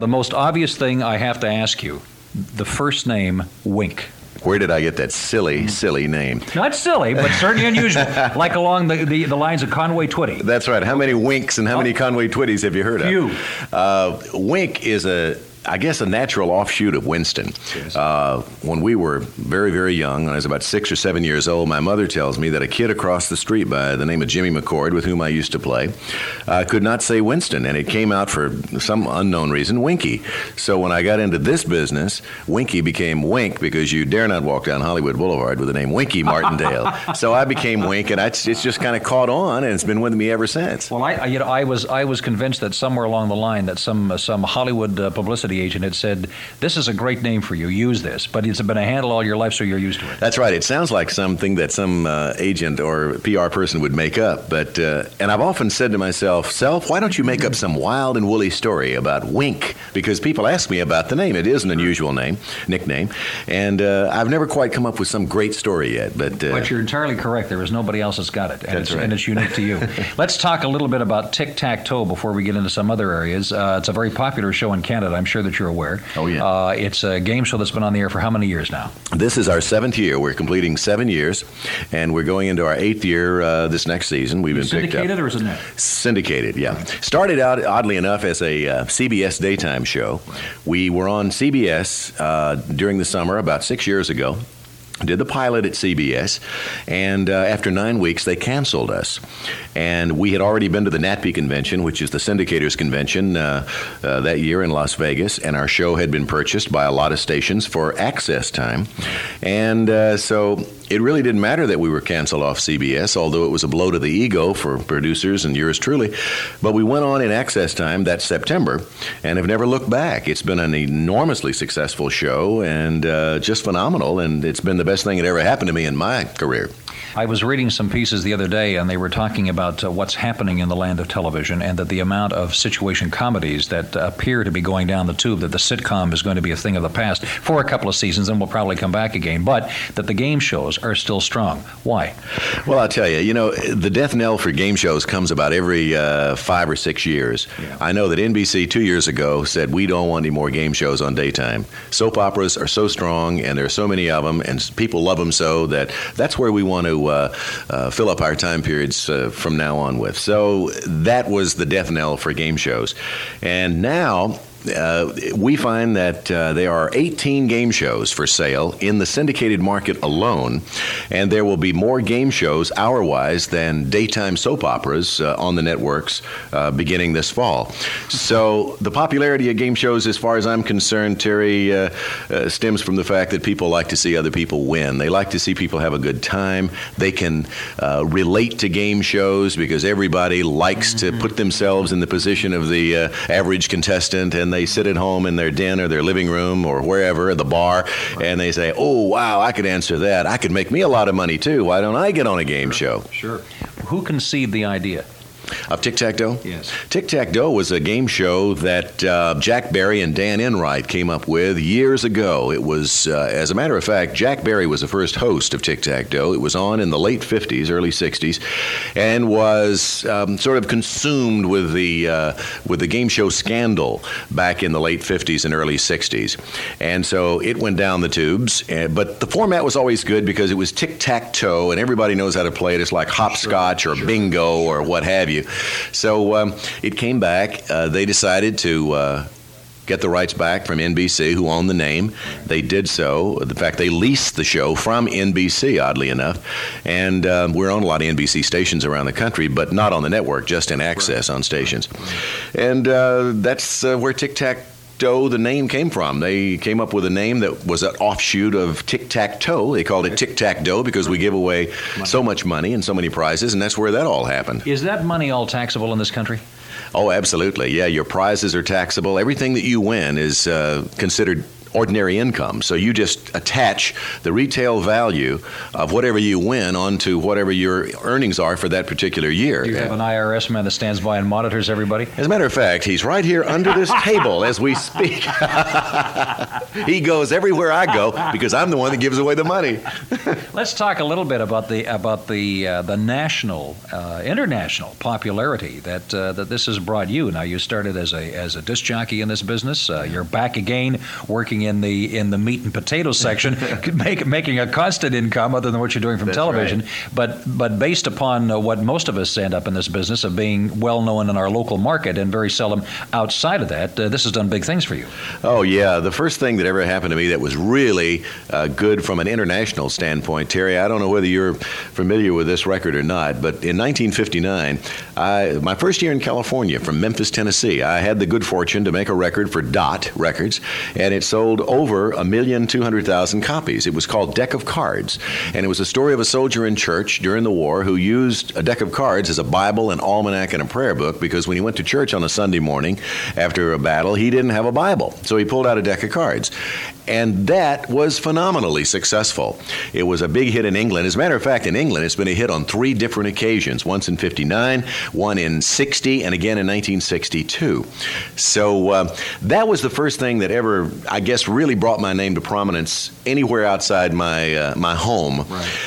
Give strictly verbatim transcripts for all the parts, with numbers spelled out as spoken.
The most obvious thing I have to ask you, the first name, Wink. Where did I get that silly, silly name? Not silly, but certainly unusual, like along the, the, the lines of Conway Twitty. That's right. How many Winks and how many Conway Twitties have you heard of? Few. Uh, Wink is a... I guess a natural offshoot of Winston. Yes. Uh, when we were very, very young, when I was about six or seven years old, my mother tells me that a kid across the street by the name of Jimmy McCord, with whom I used to play, uh, could not say Winston, and it came out for some unknown reason, Winky. So when I got into this business, Winky became Wink, because you dare not walk down Hollywood Boulevard with the name Winky Martindale. So I became Wink, and I, it's just kind of caught on, and it's been with me ever since. Well, I, you know, I was I was convinced that somewhere along the line that some, uh, some Hollywood uh, publicity agent had said, this is a great name for you, use this, but it's been a handle all your life, so you're used to it. That's right. It sounds like something that some uh, agent or P R person would make up, but uh, and I've often said to myself, self, why don't you make up some wild and woolly story about Wink, because people ask me about the name. It is an unusual name, nickname, and uh, I've never quite come up with some great story yet. But, uh, but you're entirely correct. There is nobody else that's got it, and, it's, right. and it's unique to you. Let's talk a little bit about Tic-Tac-Toe before we get into some other areas. Uh, it's a very popular show in Canada, I'm sure that you're aware. Oh, yeah. Uh, it's a game show that's been on the air for how many years now? This is our seventh year. We're completing seven years, and we're going into our eighth year uh, this next season. We've been syndicated, picked up. Syndicated or is it not? Syndicated, yeah. Started out, oddly enough, as a uh, C B S daytime show. We were on C B S uh, during the summer about six years ago. Did the pilot at C B S, and uh, after nine weeks, they canceled us. And we had already been to the N A T P E convention, which is the syndicators convention, uh, uh, that year in Las Vegas, and our show had been purchased by a lot of stations for access time. And uh, so... it really didn't matter that we were canceled off C B S, although it was a blow to the ego for producers and yours truly. But we went on in access time that September and have never looked back. It's been an enormously successful show and uh, just phenomenal, and it's been the best thing that ever happened to me in my career. I was reading some pieces the other day, and they were talking about uh, what's happening in the land of television, and that the amount of situation comedies that uh, appear to be going down the tube, that the sitcom is going to be a thing of the past for a couple of seasons, and will probably come back again, but that the game shows are still strong. Why? Well, I'll tell you, you know, the death knell for game shows comes about every uh, five or six years. Yeah. I know that N B C two years ago said, we don't want any more game shows on daytime. Soap operas are so strong, and there are so many of them, and people love them so that that's where we want to Uh, uh, fill up our time periods uh, from now on with. So that was the death knell for game shows. And now uh, we find that uh, there are eighteen game shows for sale in the syndicated market alone, and there will be more game shows hour-wise than daytime soap operas uh, on the networks uh, beginning this fall. So the popularity of game shows, as far as I'm concerned, Terry, uh, uh, stems from the fact that people like to see other people win. They like to see people have a good time. They can uh, relate to game shows because everybody likes mm-hmm. to put themselves in the position of the uh, average contestant, and they sit at home in their den or their living room or wherever, the bar, right. and they say, oh, wow, I could answer that. I could make me a lot of money, too. Why don't I get on a game sure. show? Sure. Who conceived the idea? Of Tic-Tac-Dough? Yes. Tic-Tac-Dough was a game show that uh, Jack Barry and Dan Enright came up with years ago. It was, uh, as a matter of fact, Jack Barry was the first host of Tic-Tac-Dough. It was on in the late fifties, early sixties, and was um, sort of consumed with the uh, with the game show scandal back in the late fifties and early sixties. And so it went down the tubes, and, but the format was always good because it was tic-tac-toe, and everybody knows how to play it. It's like hopscotch sure, or sure, bingo sure. or what have you. So um, it came back. Uh, they decided to uh, get the rights back from N B C, who owned the name. They did so. In fact, they leased the show from N B C, oddly enough. And um, we're on a lot of N B C stations around the country, but not on the network, just in access on stations. And uh, that's uh, where Tic-Tac-Dough, the name, came from. They came up with a name that was an offshoot of Tic-Tac-Toe. They called it Tic-Tac-Dough because we give away so much money and so many prizes, and that's where that all happened. Is that money all taxable in this country? Oh, absolutely. Yeah, your prizes are taxable. Everything that you win is uh, considered ordinary income. So you just attach the retail value of whatever you win onto whatever your earnings are for that particular year. Do you have an I R S man that stands by and monitors everybody? As a matter of fact, he's right here under this table as we speak. He goes everywhere I go because I'm the one that gives away the money. Let's talk a little bit about the about the uh, the national, uh, international popularity that uh, that this has brought you. Now, you started as a as a disc jockey in this business. Uh, you're back again working in the in the meat and potato section, make, making a constant income other than what you're doing from That's television. Right. But but based upon uh, what most of us end up in this business of being well known in our local market and very seldom outside of that, uh, this has done big things for you. Oh yeah, the first thing that ever happened to me that was really uh, good from an international standpoint, Terry. I don't know whether you're familiar with this record or not, but in nineteen fifty-nine, I, my first year in California from Memphis, Tennessee, I had the good fortune to make a record for Dot Records, and it sold over a million two hundred thousand copies. It was called Deck of Cards, and it was a story of a soldier in church during the war who used a deck of cards as a Bible, an almanac, and a prayer book, because when he went to church on a Sunday morning after a battle, he didn't have a Bible, so he pulled out a deck of cards. And that was phenomenally successful. It was a big hit in England. As a matter of fact, in England, it's been a hit on three different occasions, once in fifty-nine, one in sixty, and again in nineteen sixty-two. So uh, that was the first thing that ever, I guess, really brought my name to prominence anywhere outside my uh, my home. Right.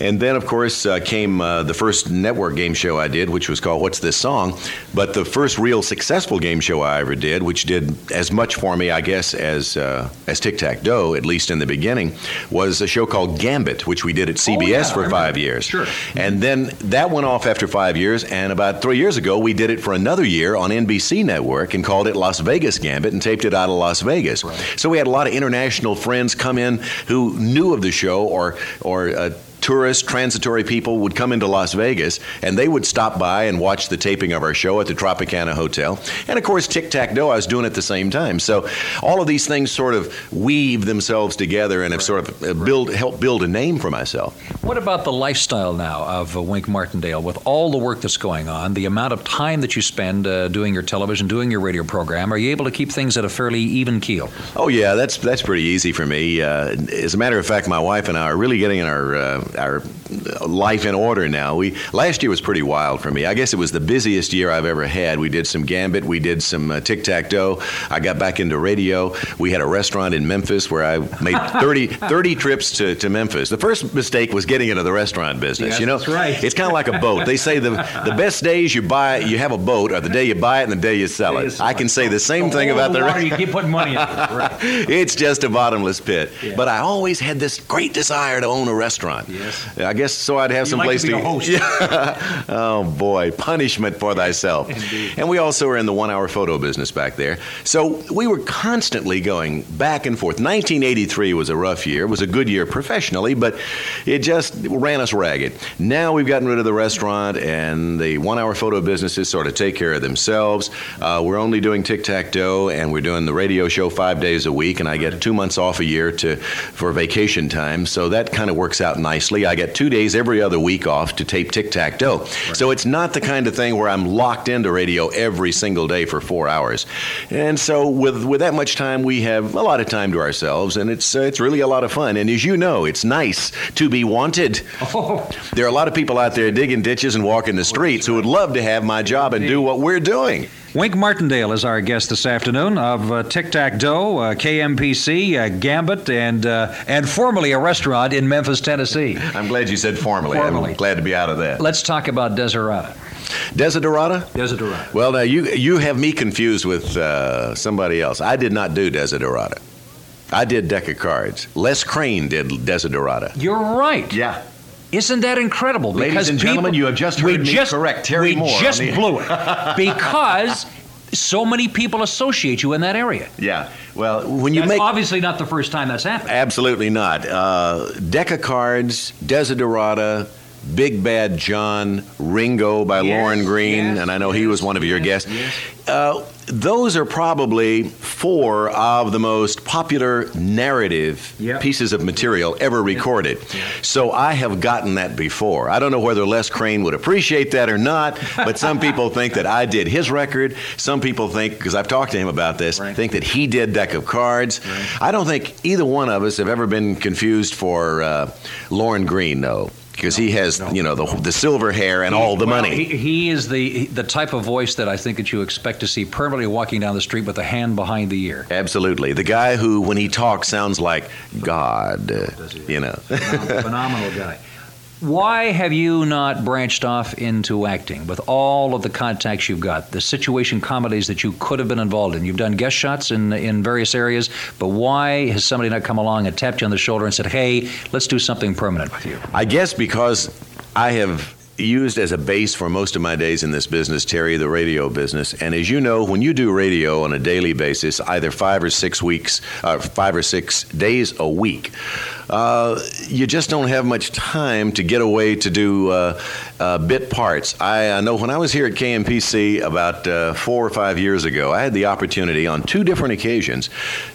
And then, of course, uh, came uh, the first network game show I did, which was called What's This Song? But the first real successful game show I ever did, which did as much for me, I guess, as uh, as Tic-Tac-Dough, at least in the beginning, was a show called Gambit, which we did at C B S oh, yeah, for five years. Sure. And then that went off after five years, and about three years ago, we did it for another year on N B C Network and called it Las Vegas Gambit and taped it out of Las Vegas. Right. So we had a lot of international friends come in who knew of the show, or or uh, tourists, transitory people would come into Las Vegas, and they would stop by and watch the taping of our show at the Tropicana Hotel. And of course, Tic-Tac-Dough I was doing at the same time. So all of these things sort of weave themselves together and have sort of build, helped build a name for myself. What about the lifestyle now of uh, Wink Martindale, with all the work that's going on, the amount of time that you spend uh, doing your television, doing your radio program? Are you able to keep things at a fairly even keel? Oh yeah, that's that's pretty easy for me. Uh, as a matter of fact, my wife and I are really getting in our uh, our life in order now. We last year was pretty wild for me. I guess it was the busiest year I've ever had. We did some Gambit. We did some uh, Tic-Tac-Dough. I got back into radio. We had a restaurant in Memphis where I made thirty, thirty trips to, to Memphis. The first mistake was getting into the restaurant business. Yes, you know, that's right. It's kind of like a boat. They say the the best days you buy you have a boat are the day you buy it and the day you sell it. Yes, I can say the same oh, thing oh, about the restaurant. You keep putting money in it. Right. It's just a bottomless pit. Yeah. But I always had this great desire to own a restaurant. Yeah. Yes. I guess so I'd have you some like place to, to host. Yeah. Oh boy, punishment for thyself. Indeed. And we also were in the one-hour photo business back there. So we were constantly going back and forth. nineteen eighty-three was a rough year. It was a good year professionally, but it just ran us ragged. Now we've gotten rid of the restaurant, and the one-hour photo businesses sort of take care of themselves. Uh, we're only doing Tic-Tac-Dough, and we're doing the radio show five days a week, and I get two months off a year to for vacation time. So that kind of works out nicely. I get two days every other week off to tape Tic-Tac-Dough. Right. So it's not the kind of thing where I'm locked into radio every single day for four hours. And so with with that much time, we have a lot of time to ourselves, and it's uh, it's really a lot of fun. And as you know, it's nice to be wanted. Oh. There are a lot of people out there digging ditches and walking the streets who would love to have my job and do what we're doing. Wink Martindale is our guest this afternoon of uh, Tic-Tac-Dough, uh, K M P C, uh, Gambit, and uh, and formerly a restaurant in Memphis, Tennessee. I'm glad you said formerly. Formally. I'm glad to be out of that. Let's talk about Desiderata. Desiderata? Desiderata. Well, now, you, you have me confused with uh, somebody else. I did not do Desiderata. I did Deck of Cards. Les Crane did Desiderata. You're right. Yeah. Isn't that incredible? Because ladies and people, gentlemen, you have just heard me just, correct Terry we Moore. We just the... blew it because so many people associate you in that area. Yeah. Well, when you that's make... obviously not the first time that's happened. Absolutely not. Uh, Deck of Cards, Desiderata, Big Bad John, Ringo by yes, Lauren Green, yes, and I know yes, he was one of your yes, guests. Yes. Uh, those are probably four of the most popular narrative yep. pieces of material ever recorded. Yep. So I have gotten that before. I don't know whether Les Crane would appreciate that or not, but some people think that I did his record. Some people think, because I've talked to him about this, right. think that he did Deck of Cards. Right. I don't think either one of us have ever been confused for uh, Lauren Green, though. Because no, he has, no, you know, the the silver hair and he, all the well, money. He, he is the the type of voice that I think that you expect to see permanently walking down the street with a hand behind the ear. Absolutely. The guy who, when he talks, sounds like God, you know. Phenomenal, phenomenal guy. Why have you not branched off into acting with all of the contacts you've got, the situation comedies that you could have been involved in? You've done guest shots in in various areas, but why has somebody not come along and tapped you on the shoulder and said, hey, let's do something permanent with you? I guess because I have used as a base for most of my days in this business, Terry, the radio business. And as you know, when you do radio on a daily basis, either five or six weeks, uh, five or six days a week, uh, you just don't have much time to get away to do uh, uh, bit parts. I, I know when I was here at K M P C about uh, four or five years ago, I had the opportunity on two different occasions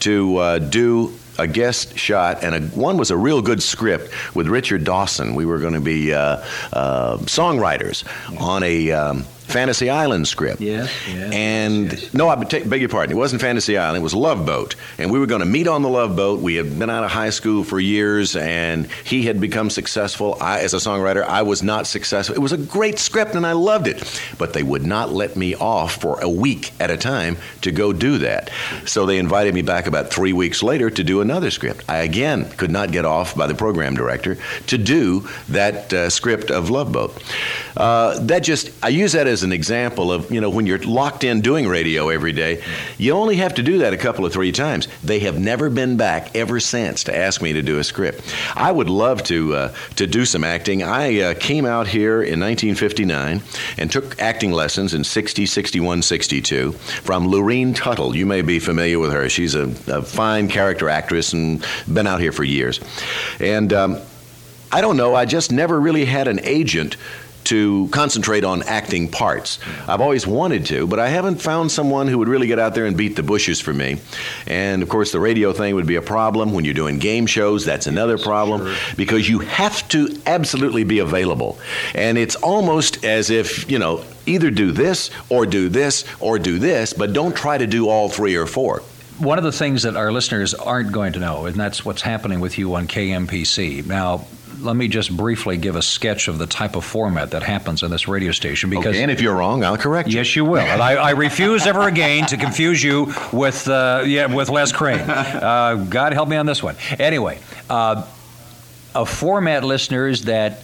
to uh, do a guest shot, and a, one was a real good script with Richard Dawson. We were going to be uh, uh, songwriters on a um, Fantasy Island script. Yes, yes, and yes, yes. No, I take, beg your pardon. It wasn't Fantasy Island. It was Love Boat, and we were going to meet on the Love Boat. We had been out of high school for years, and he had become successful. I, as a songwriter, I was not successful. It was a great script, and I loved it, but they would not let me off for a week at a time to go do that. So they invited me back about three weeks later to do another script. I, again, could not get off by the program director to do that uh, script of Love Boat. Uh, that just, I use that as an example of, you know, when you're locked in doing radio every day, you only have to do that a couple of three times. They have never been back ever since to ask me to do a script. I would love to uh, to do some acting. I uh, came out here in nineteen fifty-nine and took acting lessons in sixty, sixty-one, sixty-two from Lorene Tuttle. You may be familiar with her. She's a, a fine character actress and been out here for years. And um, I don't know, I just never really had an agent to concentrate on acting parts. I've always wanted to, but I haven't found someone who would really get out there and beat the bushes for me. And of course, the radio thing would be a problem. When you're doing game shows, that's another problem, because you have to absolutely be available. And it's almost as if, you know, either do this or do this or do this, but don't try to do all three or four. One of the things that our listeners aren't going to know, and that's what's happening with you on K M P C. Now, let me just briefly give a sketch of the type of format that happens on this radio station. Because okay, and if you're wrong, I'll correct you. Yes, you will. And I, I refuse ever again to confuse you with uh, yeah with Les Crane. Uh, God help me on this one. Anyway, uh, a format, listeners, that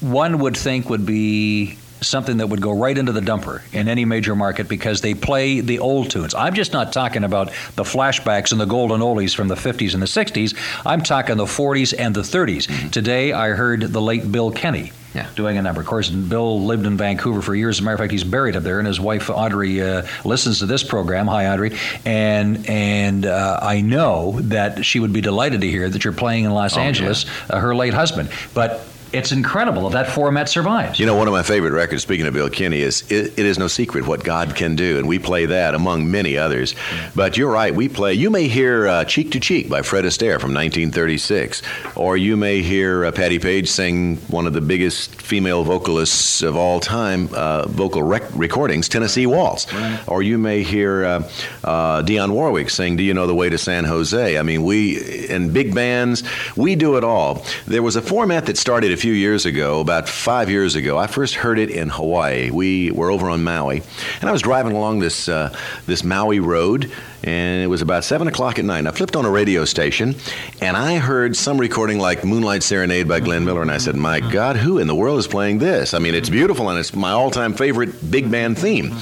one would think would be something that would go right into the dumper in any major market because they play the old tunes. I'm just not talking about the flashbacks and the golden oldies from the fifties and the sixties. I'm talking the forties and the thirties. Mm-hmm. Today, I heard the late Bill Kenny yeah. doing a number. Of course, Bill lived in Vancouver for years. As a matter of fact, he's buried up there, and his wife, Audrey, uh, listens to this program. Hi, Audrey. And and uh, I know that she would be delighted to hear that you're playing in Los oh, Angeles, yeah. uh, her late husband. But it's incredible that that format survives. You know, one of my favorite records, speaking of Bill Kenny, is It, it Is No Secret What God Can Do, and we play that among many others. But you're right, we play, you may hear uh, Cheek to Cheek by Fred Astaire from nineteen thirty-six, or you may hear uh, Patti Page sing one of the biggest female vocalists of all time, uh, vocal rec- recordings, Tennessee Waltz. Right. Or you may hear uh, uh, Dionne Warwick sing Do You Know the Way to San Jose? I mean, we, in big bands, we do it all. There was a format that started a few years ago, about five years ago. I first heard it in Hawaii. We were over on Maui, and I was driving along this uh, this Maui road, and it was about seven o'clock at night. And I flipped on a radio station, and I heard some recording like Moonlight Serenade by Glenn Miller, and I said, my God, who in the world is playing this? I mean, it's beautiful, and it's my all-time favorite big band theme.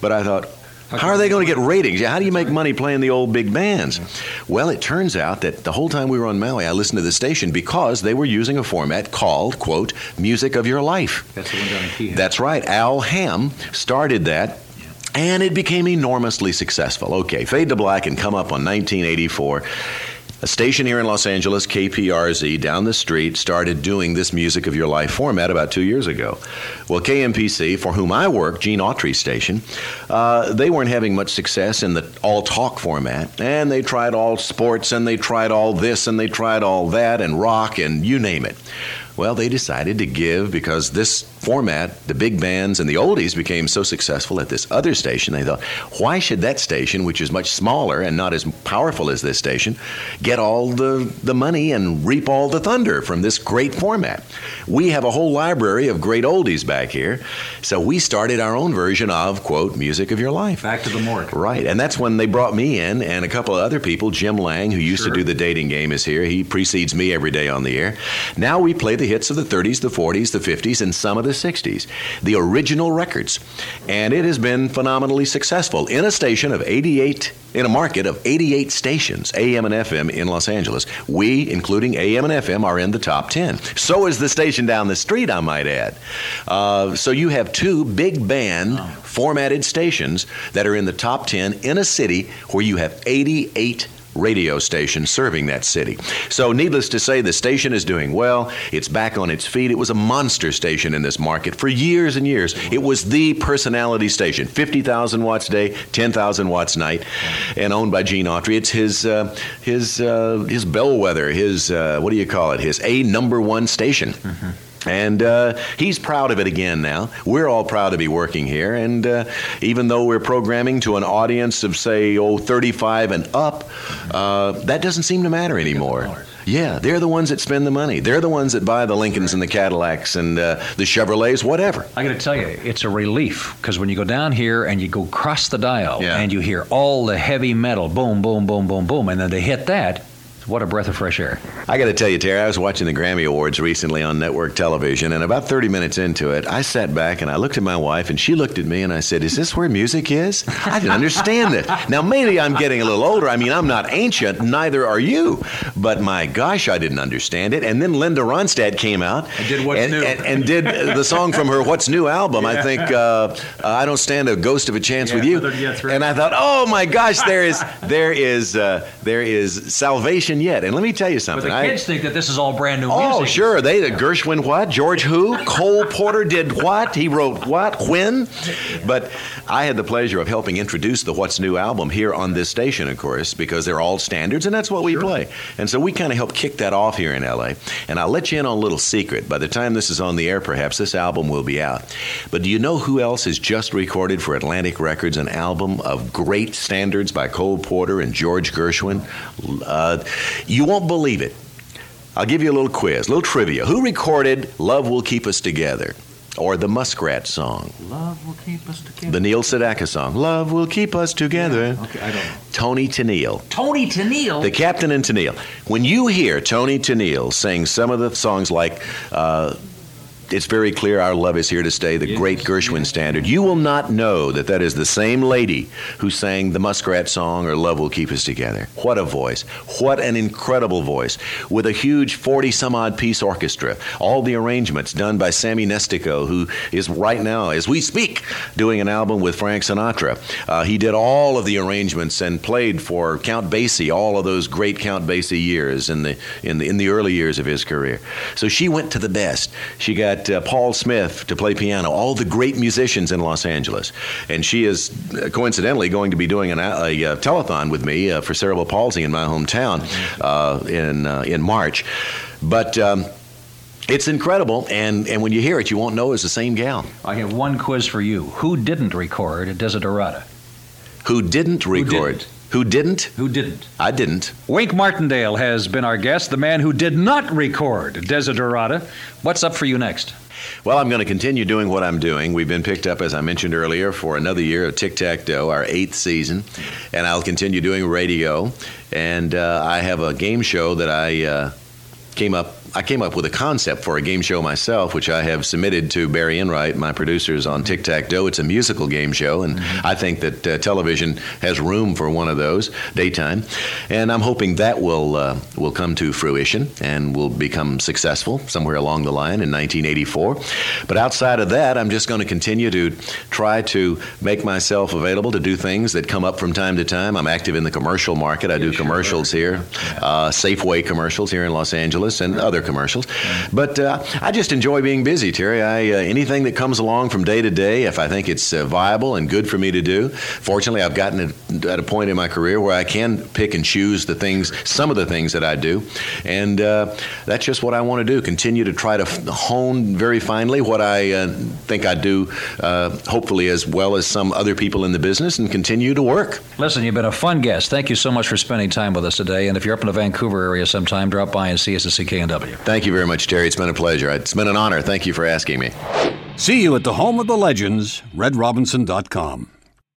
But I thought, how are they going to get ratings? How do you make money playing the old big bands? Well, it turns out that the whole time we were on Maui, I listened to the station because they were using a format called, quote, Music of Your Life. That's the one down in Key. That's right. Al Ham started that. And it became enormously successful. Okay, fade to black and come up on nineteen eighty-four. A station here in Los Angeles, K P R Z, down the street, started doing this Music of Your Life format about two years ago. Well, K M P C, for whom I work, Gene Autry's station, uh, they weren't having much success in the all-talk format, and they tried all sports, and they tried all this, and they tried all that, and rock, and you name it. Well, they decided to give, because this format, the big bands and the oldies, became so successful at this other station, they thought, why should that station, which is much smaller and not as powerful as this station, get all the, the money and reap all the thunder from this great format? We have a whole library of great oldies back here, so we started our own version of, quote, Music of Your Life. Back to the morgue. Right, and that's when they brought me in and a couple of other people. Jim Lang, who used sure. to do The Dating Game, is here. He precedes me every day on the air. Now we play the the hits of the thirties, the forties, the fifties, and some of the sixties, the original records. And it has been phenomenally successful in a station of eighty-eight, in a market of eighty-eight stations, A M and F M in Los Angeles. We, including A M and F M, are in the top ten. So is the station down the street, I might add. Uh, so you have two big band formatted stations that are in the top ten in a city where you have eighty-eight radio station serving that city. So needless to say, the station is doing well. It's back on its feet. It was a monster station in this market for years and years. It was the personality station, fifty thousand watts day, ten thousand watts night, and owned by Gene Autry. It's his uh, his uh, his bellwether, his, uh, what do you call it, his A number one station. Mm-hmm. And uh, he's proud of it again now. We're all proud to be working here. And uh, even though we're programming to an audience of, say, oh, thirty-five and up, uh, that doesn't seem to matter anymore. Yeah, they're the ones that spend the money. They're the ones that buy the Lincolns and the Cadillacs and uh, the Chevrolets, whatever. I got to tell you, it's a relief, because when you go down here and you go across the dial yeah. and you hear all the heavy metal, boom, boom, boom, boom, boom, and then they hit that. What a breath of fresh air. I got to tell you, Terry, I was watching the Grammy Awards recently on network television, and about thirty minutes into it, I sat back and I looked at my wife, and she looked at me, and I said, is this where music is? I didn't understand it. Now, maybe I'm getting a little older. I mean, I'm not ancient, neither are you. But my gosh, I didn't understand it. And then Linda Ronstadt came out and did, what's and, new. And, and did the song from her What's New album, yeah. I think, uh, I Don't Stand a Ghost of a Chance yeah, with You. Right. And I thought, oh my gosh, there is, there is, uh, there is salvation yet. And let me tell you something. But the kids I, think that this is all brand new music. Oh, sure. They, the Gershwin what? George who? Cole Porter did what? He wrote what? When? But I had the pleasure of helping introduce the What's New album here on this station, of course, because they're all standards, and that's what we sure. play. And so we kind of helped kick that off here in L A. And I'll let you in on a little secret. By the time this is on the air, perhaps, this album will be out. But do you know who else has just recorded for Atlantic Records an album of great standards by Cole Porter and George Gershwin? Uh, You won't believe it. I'll give you a little quiz, a little trivia. Who recorded Love Will Keep Us Together? Or the Muskrat Song? Love Will Keep Us Together. The Neil Sedaka song. Love Will Keep Us Together. Yeah. Okay, I don't know. Tony Tennille. Tony Tennille? The Captain and Tennille. When you hear Tony Tennille sing some of the songs like... Uh, It's Very Clear Our Love Is Here to Stay, the yes, great Gershwin yes. standard. You will not know that that is the same lady who sang the Muskrat Song or Love Will Keep Us Together. What a voice. What an incredible voice. With a huge forty-some-odd piece orchestra. All the arrangements done by Sammy Nestico, who is right now, as we speak, doing an album with Frank Sinatra. Uh, he did all of the arrangements and played for Count Basie, all of those great Count Basie years in the, in the, in the early years of his career. So she went to the best. She got Uh, Paul Smith to play piano, all the great musicians in Los Angeles. And she is uh, coincidentally going to be doing an, a, a telethon with me uh, for cerebral palsy in my hometown uh, in uh, in March. But um, it's incredible, and, and when you hear it, you won't know it's the same gal. I have one quiz for you. Who didn't record Desiderata? Who didn't record? Who didn't? Who didn't? Who didn't? I didn't. Wink Martindale has been our guest, the man who did not record Desiderata. What's up for you next? Well, I'm going to continue doing what I'm doing. We've been picked up, as I mentioned earlier, for another year of Tic-Tac-Dough, our eighth season. And I'll continue doing radio. And uh, I have a game show that I uh, came up I came up with a concept for a game show myself, which I have submitted to Barry Enright, my producers, on Tic-Tac-Dough. It's a musical game show, and mm-hmm. I think that uh, television has room for one of those, daytime. And I'm hoping that will uh, will come to fruition and will become successful somewhere along the line in nineteen eighty-four. But outside of that, I'm just going to continue to try to make myself available to do things that come up from time to time. I'm active in the commercial market. I do commercials here, uh, Safeway commercials here in Los Angeles and other commercials. But uh, I just enjoy being busy, Terry. I, uh, anything that comes along from day to day, if I think it's uh, viable and good for me to do. Fortunately, I've gotten at a point in my career where I can pick and choose the things, some of the things that I do. And uh, that's just what I want to do, continue to try to hone very finely what I uh, think I do, uh, hopefully as well as some other people in the business, and continue to work. Listen, you've been a fun guest. Thank you so much for spending time with us today. And if you're up in the Vancouver area sometime, drop by and see us at C K N W. Thank you very much, Terry. It's been a pleasure. It's been an honor. Thank you for asking me. See you at the home of the legends, red robinson dot com.